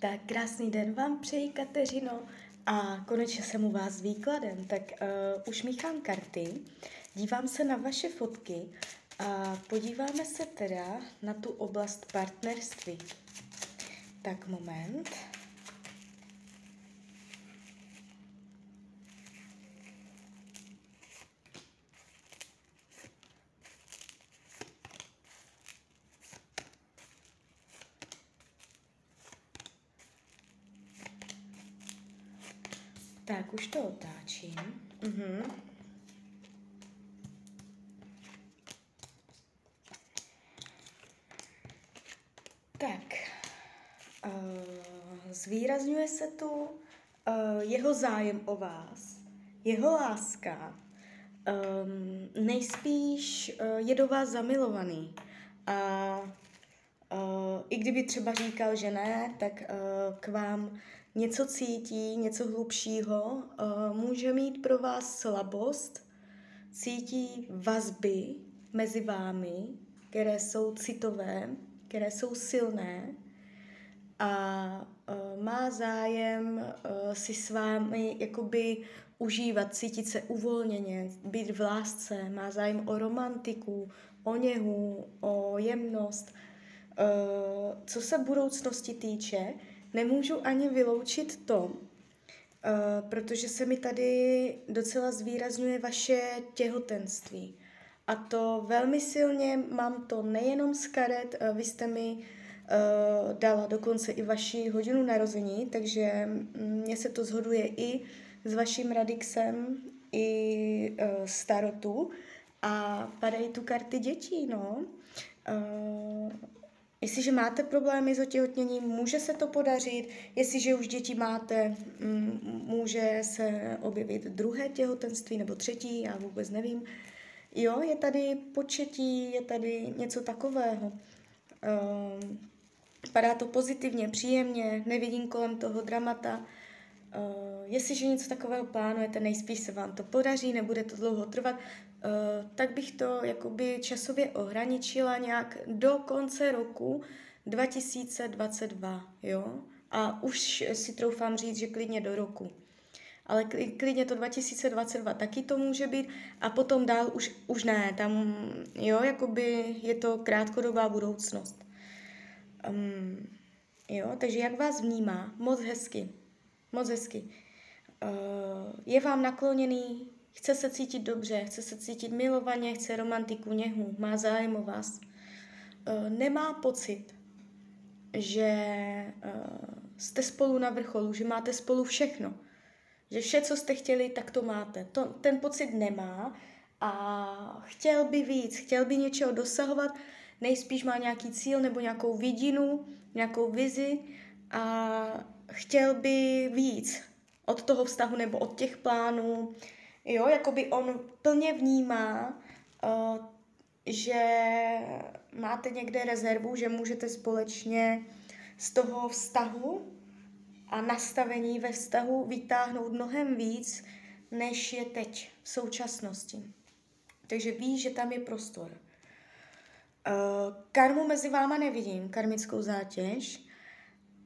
Tak krásný den vám přeji, Kateřino, a konečně jsem u vás s výkladem. Tak už míchám karty, dívám se na vaše fotky a podíváme se teda na tu oblast partnerství. Tak moment. Tak, už to otáčím. Tak, zvýrazňuje se tu jeho zájem o vás, jeho láska. Nejspíš je do vás zamilovaný. A i kdyby třeba říkal, že ne, tak k vám něco cítí, něco hlubšího, může mít pro vás slabost, cítí vazby mezi vámi, které jsou citové, které jsou silné a má zájem si s vámi jakoby užívat, cítit se uvolněně, být v lásce, má zájem o romantiku, o něhu, o jemnost. Co se budoucnosti týče, nemůžu ani vyloučit to, protože se mi tady docela zvýrazňuje vaše těhotenství. A to velmi silně, mám to nejenom z karet, vy jste mi dala dokonce i vaši hodinu narození, takže mně se to shoduje i s vaším radixem, i starotu. A padají tu karty dětí, no. Jestliže máte problémy s otěhotněním, může se to podařit. Jestliže už děti máte, může se objevit druhé těhotenství nebo třetí, já vůbec nevím. Jo, je tady početí, je tady něco takového. Padá to pozitivně, příjemně, nevidím kolem toho dramata. Jestliže něco takového plánujete, nejspíš se vám to podaří, nebude to dlouho trvat, tak bych to jakoby časově ohraničila nějak do konce roku 2022, jo? A už si troufám říct, že klidně do roku. Ale klidně to 2022 taky to může být a potom dál už ne, tam jo, jakoby je to krátkodobá budoucnost. Jo, takže jak vás vnímá? Moc hezky. Moc hezky. Je vám nakloněný, chce se cítit dobře, chce se cítit milovaně, chce romantiku, něhu, má zájem o vás. Nemá pocit, že jste spolu na vrcholu, že máte spolu všechno. Že vše, co jste chtěli, tak to máte. Ten pocit nemá a chtěl by víc, chtěl by něčeho dosahovat, nejspíš má nějaký cíl nebo nějakou vidinu, nějakou vizi a chtěl by víc od toho vztahu nebo od těch plánů. Jo, jakoby on plně vnímá, že máte někde rezervu, že můžete společně z toho vztahu a nastavení ve vztahu vytáhnout mnohem víc, než je teď v současnosti. Takže ví, že tam je prostor. Karmu mezi váma nevidím, karmickou zátěž.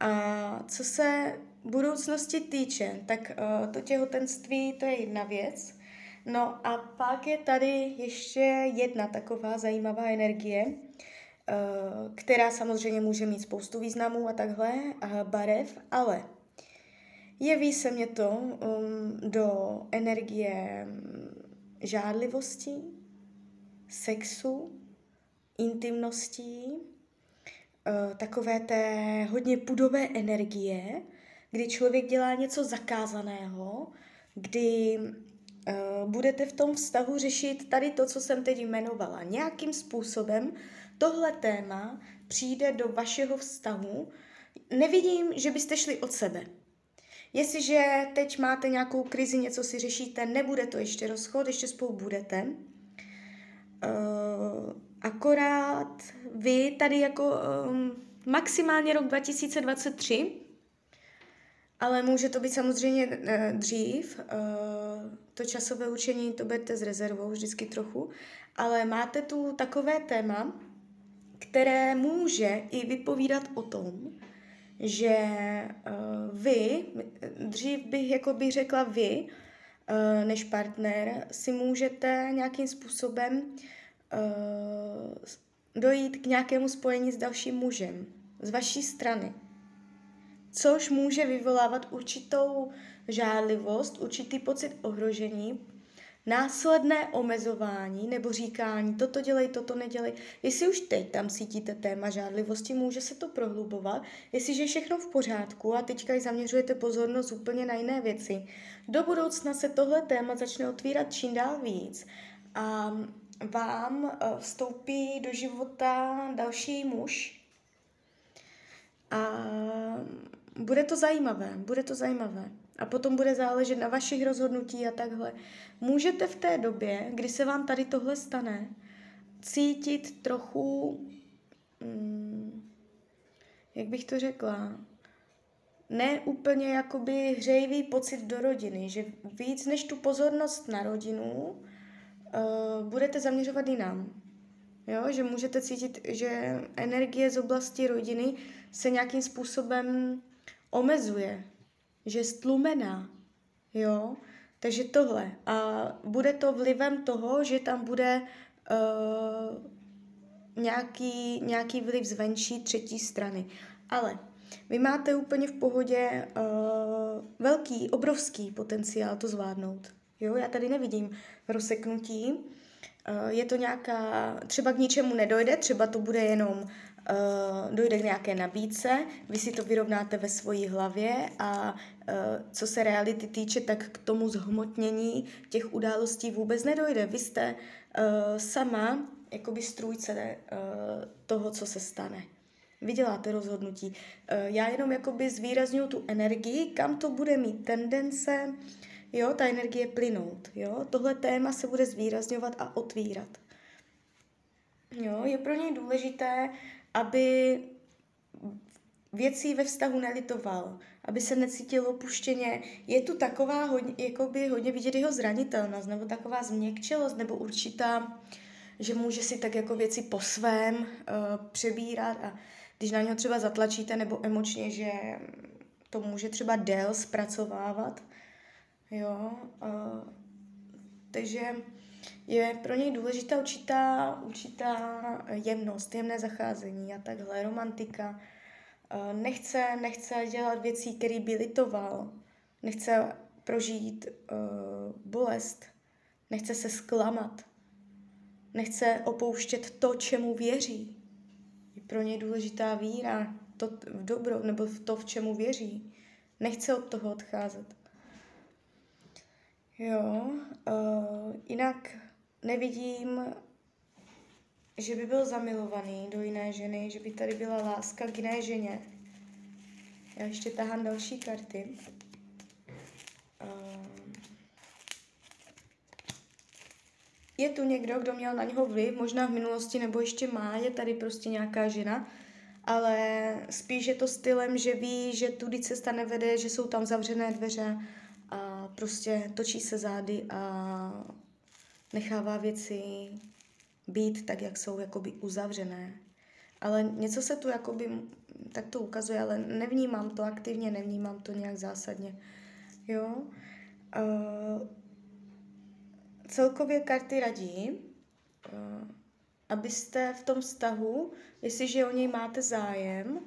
A co se budoucnosti týče, tak to těhotenství, to je jedna věc. No a pak je tady ještě jedna taková zajímavá energie, která samozřejmě může mít spoustu významů a takhle, a barev, ale jeví se mě to do energie žádlivosti, sexu, intimností, takové té hodně pudové energie, kdy člověk dělá něco zakázaného, kdy budete v tom vztahu řešit tady to, co jsem teď jmenovala. Nějakým způsobem tohle téma přijde do vašeho vztahu. Nevidím, že byste šli od sebe. Jestliže teď máte nějakou krizi, něco si řešíte, nebude to ještě rozchod, ještě spolu budete. Akorát vy tady jako maximálně rok 2023, ale může to být samozřejmě dřív, to časové učení to berte s rezervou vždycky trochu, ale máte tu takové téma, které může i vypovídat o tom, že vy, dřív bych jakoby řekla vy, než partner, si můžete nějakým způsobem dojít k nějakému spojení s dalším mužem, z vaší strany. Což může vyvolávat určitou žárlivost, určitý pocit ohrožení, následné omezování nebo říkání, toto dělej, toto nedělej. Jestli už teď tam cítíte téma žádlivosti, může se to prohlubovat, jestliže je všechno v pořádku a teďka zaměřujete pozornost úplně na jiné věci. Do budoucna se tohle téma začne otvírat čím dál víc a vám vstoupí do života další muž a bude to zajímavé. A potom bude záležet na vašich rozhodnutí a takhle. Můžete v té době, kdy se vám tady tohle stane, cítit trochu, jak bych to řekla, ne úplně jakoby hřejivý pocit do rodiny, že víc než tu pozornost na rodinu budete zaměřovat jinam. Jo? Že můžete cítit, že energie z oblasti rodiny se nějakým způsobem omezuje, že stlumená, jo, takže tohle. A bude to vlivem toho, že tam bude nějaký vliv zvenčí třetí strany. Ale vy máte úplně v pohodě obrovský potenciál to zvládnout. Jo, já tady nevidím rozseknutí. Je to nějaká, třeba k ničemu nedojde, třeba to bude jenom dojde k nějaké nabídce, vy si to vyrovnáte ve svojí hlavě a co se reality týče, tak k tomu zhmotnění těch událostí vůbec nedojde. Vy jste sama jakoby strůjce toho, co se stane. Vy děláte rozhodnutí. Já jenom jakoby zvýrazňuju tu energii, kam to bude mít tendence, jo, ta energie plynout. Jo? Tohle téma se bude zvýrazňovat a otvírat. Jo, je pro něj důležité, aby věcí ve vztahu nelitoval, aby se necítil opuštěně. Je tu taková hodně vidět jeho zranitelnost, nebo taková změkčelost, nebo určitá, že může si tak jako věci po svém přebírat a když na něho třeba zatlačíte, nebo emočně, že to může třeba déle zpracovávat. Jo, takže je pro něj důležitá určitá jemnost, jemné zacházení a takhle, romantika. Nechce dělat věcí, které by litoval, nechce prožít bolest, nechce se zklamat, nechce opouštět to, čemu věří. Je pro něj důležitá víra, to v dobro, nebo to, v čemu věří. Nechce od toho odcházet. Jo, jinak nevidím, že by byl zamilovaný do jiné ženy, že by tady byla láska k jiné ženě. Já ještě tahám další karty. Je tu někdo, kdo měl na něho vliv, možná v minulosti nebo ještě má, je tady prostě nějaká žena, ale spíš je to stylem, že ví, že tudy cesta nevede, že jsou tam zavřené dveře, a prostě točí se zády a nechává věci být tak, jak jsou jakoby uzavřené. Ale něco se tu jakoby, tak to ukazuje, ale nevnímám to aktivně, nevnímám to nějak zásadně. Jo? Celkově karty radí, abyste v tom vztahu, jestliže o něj máte zájem,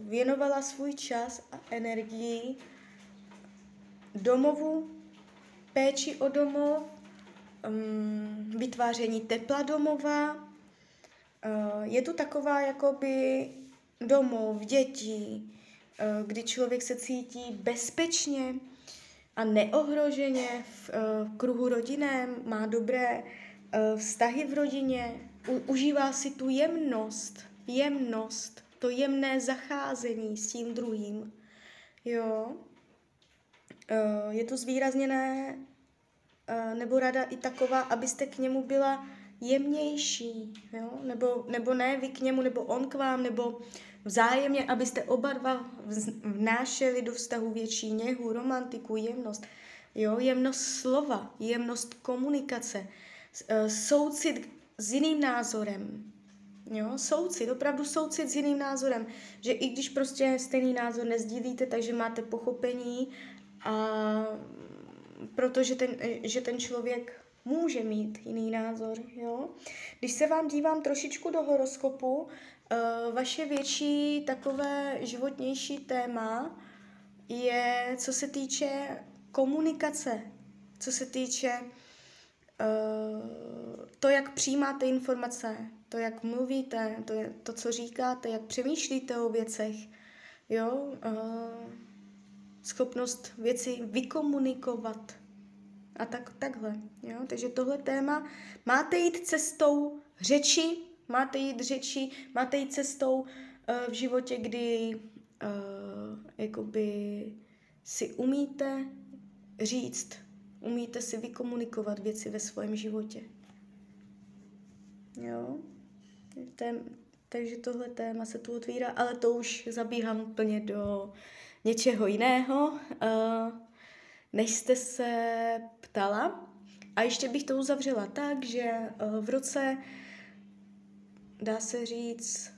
věnovala svůj čas a energii domovu, péči o domov, vytváření tepla domova. Je tu taková jakoby domov, děti, kdy člověk se cítí bezpečně a neohroženě v kruhu rodinném, má dobré vztahy v rodině, užívá si tu jemnost, to jemné zacházení s tím druhým. Jo. Je tu zvýrazněné, nebo rada i taková, abyste k němu byla jemnější, jo? Nebo ne vy k němu, nebo on k vám, nebo vzájemně, abyste oba dva vnášeli do vztahu větší něhu, romantiku, jemnost. Jo? Jemnost slova, jemnost komunikace, soucit s jiným názorem. Jo, soucit, opravdu soucit s jiným názorem, že i když prostě stejný názor nesdílíte, takže máte pochopení, a protože ten člověk může mít jiný názor. Jo? Když se vám dívám trošičku do horoskopu, vaše větší takové životnější téma je, co se týče komunikace, co se týče to, jak přijímáte informace, to, jak mluvíte, to, co říkáte, jak přemýšlíte o věcech, jo? Schopnost věci vykomunikovat a takhle. Jo? Takže tohle téma, máte jít cestou řeči, máte jít cestou v životě, kdy jakoby si umíte říct, umíte si vykomunikovat věci ve svém životě. Jo? Takže tohle téma se tu otvírá, ale to už zabíhám úplně do něčeho jiného, než jste se ptala. A ještě bych to uzavřela tak, že v roce, dá se říct,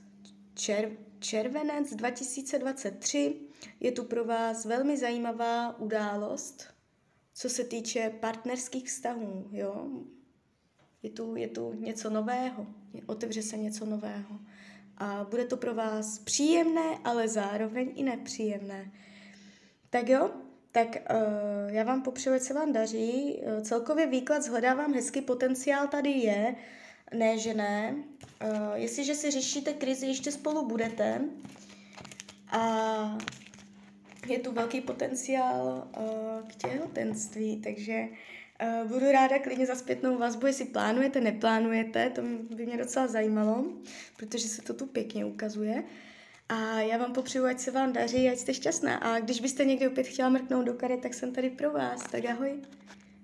červenec 2023 je tu pro vás velmi zajímavá událost, co se týče partnerských vztahů. Jo? Je tu něco nového, otevře se něco nového. A bude to pro vás příjemné, ale zároveň i nepříjemné. Tak jo, tak já vám popřeju, ať se vám daří. Celkově výklad Shledávám hezky, potenciál tady je. Ne, že ne. Jestliže si řešíte krizi, ještě spolu budete. A je tu velký potenciál k těhotenství, takže budu ráda klidně za zpětnou vazbu, jestli plánujete, neplánujete, to by mě docela zajímalo, protože se to tu pěkně ukazuje. A já vám popřeju, ať se vám daří, ať jste šťastná. A když byste někdy opět chtěla mrknout do karet, tak jsem tady pro vás. Tak ahoj.